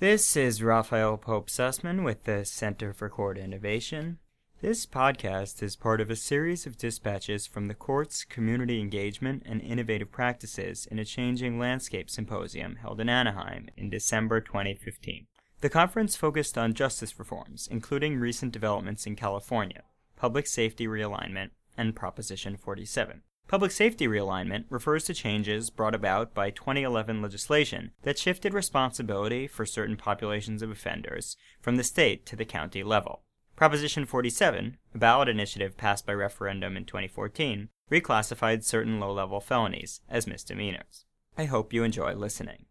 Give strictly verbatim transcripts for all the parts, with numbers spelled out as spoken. This is Raphael Pope-Sussman with the Center for Court Innovation. This podcast is part of a series of dispatches from the Court's Community Engagement and Innovative Practices in a Changing Landscape Symposium held in Anaheim in December twenty fifteen. The conference focused on justice reforms, including recent developments in California, Public Safety Realignment, and Proposition forty-seven. Public safety realignment refers to changes brought about by twenty eleven legislation that shifted responsibility for certain populations of offenders from the state to the county level. Proposition forty-seven, a ballot initiative passed by referendum in twenty fourteen, reclassified certain low-level felonies as misdemeanors. I hope you enjoy listening.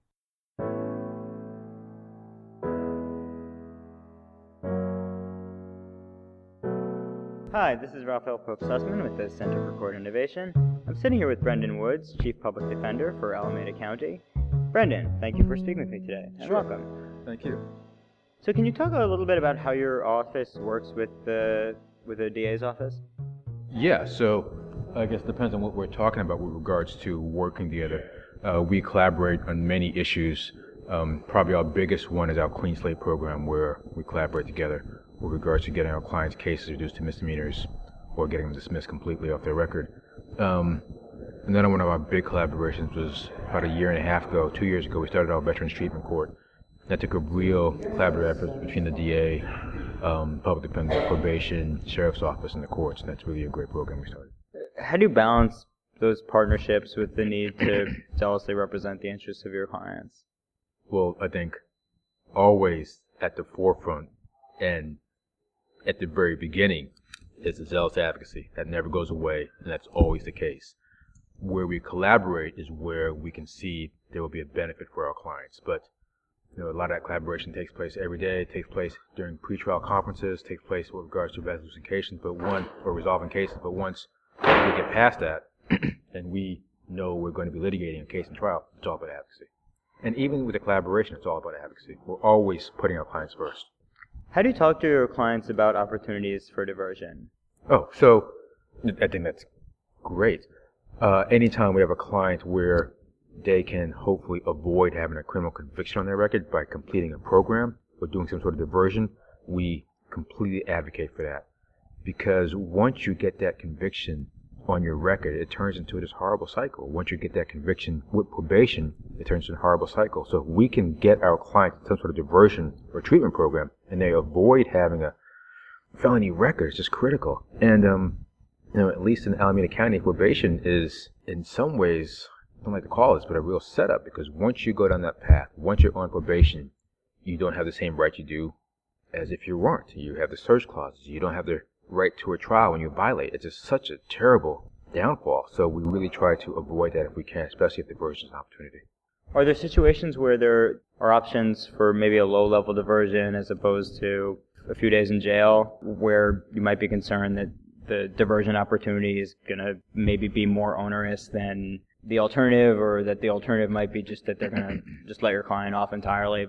Hi, this is Raphael Pope-Sussman with the Center for Court Innovation. I'm sitting here with Brendon Woods, Chief Public Defender for Alameda County. Brendon, thank you for speaking with me today, and sure. Welcome. Thank you. So can you talk a little bit about how your office works with the with the D A's office? Yeah, so I guess it depends on what we're talking about with regards to working together. Uh, we collaborate on many issues. Um, probably our biggest one is our Clean Slate Program, where we collaborate together with regards to getting our clients' cases reduced to misdemeanors or getting them dismissed completely off their record. Um, and then one of our big collaborations was about a year and a half ago, two years ago, we started our Veterans Treatment Court. That took a real collaborative effort between the D A, um, Public Defender, Probation, Sheriff's Office, and the courts, and that's really a great program we started. How do you balance those partnerships with the need to zealously represent the interests of your clients? Well, I think always at the forefront and at the very beginning is the zealous advocacy that never goes away, and that's always the case. Where we collaborate is where we can see there will be a benefit for our clients. But you know, a lot of that collaboration takes place every day, it takes place during pretrial conferences, takes place with regards to resolution cases, but one or resolving cases. But once we get past that, then we know we're going to be litigating a case in trial. It's all about advocacy, and even with the collaboration, it's all about advocacy. We're always putting our clients first. How do you talk to your clients about opportunities for diversion? Oh, so I think that's great. Uh, anytime we have a client where they can hopefully avoid having a criminal conviction on their record by completing a program or doing some sort of diversion, we completely advocate for that. Because once you get that conviction on your record, it turns into this horrible cycle. Once you get that conviction with probation, it turns into a horrible cycle. So if we can get our clients some sort of diversion or treatment program, and they avoid having a felony record, it's just critical. And um, you know, at least in Alameda County, probation is, in some ways, I don't like to call this, but a real setup, because once you go down that path, once you're on probation, you don't have the same right you do as if you weren't. You have the search clauses. You don't have the right to a trial when you violate. It's just such a terrible downfall. So we really try to avoid that if we can, especially if diversion is an opportunity. Are there situations where there are options for maybe a low-level diversion as opposed to a few days in jail, where you might be concerned that the diversion opportunity is going to maybe be more onerous than the alternative, or that the alternative might be just that they're going to just let your client off entirely?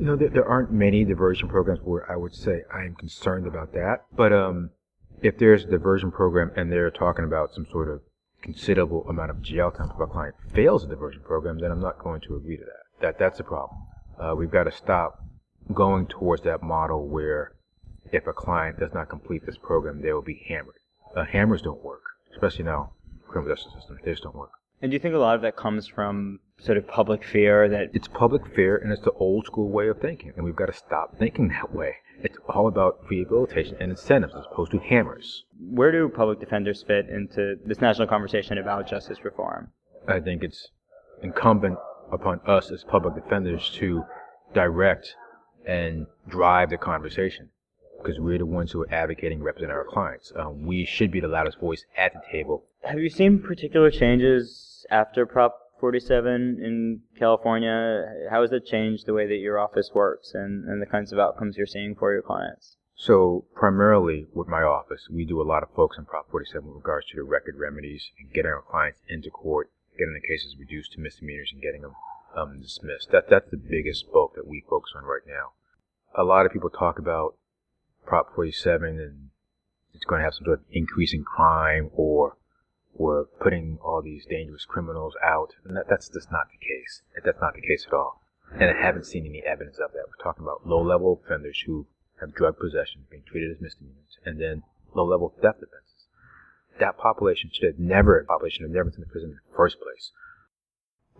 You know, there, there aren't many diversion programs where I would say I am concerned about that. But um, if there's a diversion program and they're talking about some sort of considerable amount of jail time, if a client fails the diversion program, then I'm not going to agree to that. That that's a problem. Uh, we've got to stop going towards that model where if a client does not complete this program, they will be hammered. Uh, hammers don't work, especially now criminal justice system. They just don't work. And do you think a lot of that comes from sort of public fear? That it's public fear, and it's the old school way of thinking, and we've got to stop thinking that way. It's all about rehabilitation and incentives as opposed to hammers. Where do public defenders fit into this national conversation about justice reform? I think it's incumbent upon us as public defenders to direct and drive the conversation, because we're the ones who are advocating and representing our clients. Um, we should be the loudest voice at the table. Have you seen particular changes after Prop forty-seven in California? How has that changed the way that your office works and, and the kinds of outcomes you're seeing for your clients? So primarily with my office, we do a lot of focus on Prop forty-seven with regards to the record remedies and getting our clients into court, getting the cases reduced to misdemeanors and getting them um, dismissed. That That's the biggest bulk that we focus on right now. A lot of people talk about Prop forty-seven and it's going to have some sort of increase in crime, or we're putting all these dangerous criminals out, and that, that's just not the case. That's not the case at all. And I haven't seen any evidence of that. We're talking about low-level offenders who have drug possession being treated as misdemeanors, and then low-level theft offenses. That population should have never, population have never been in the prison in the first place.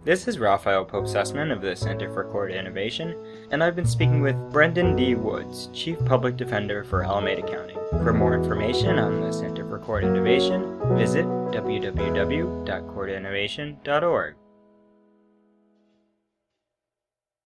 This is Raphael Pope-Sussman of the Center for Court Innovation, and I've been speaking with Brendon D. Woods, Chief Public Defender for Alameda County. For more information on the Center for Court Innovation, visit w w w dot court innovation dot org.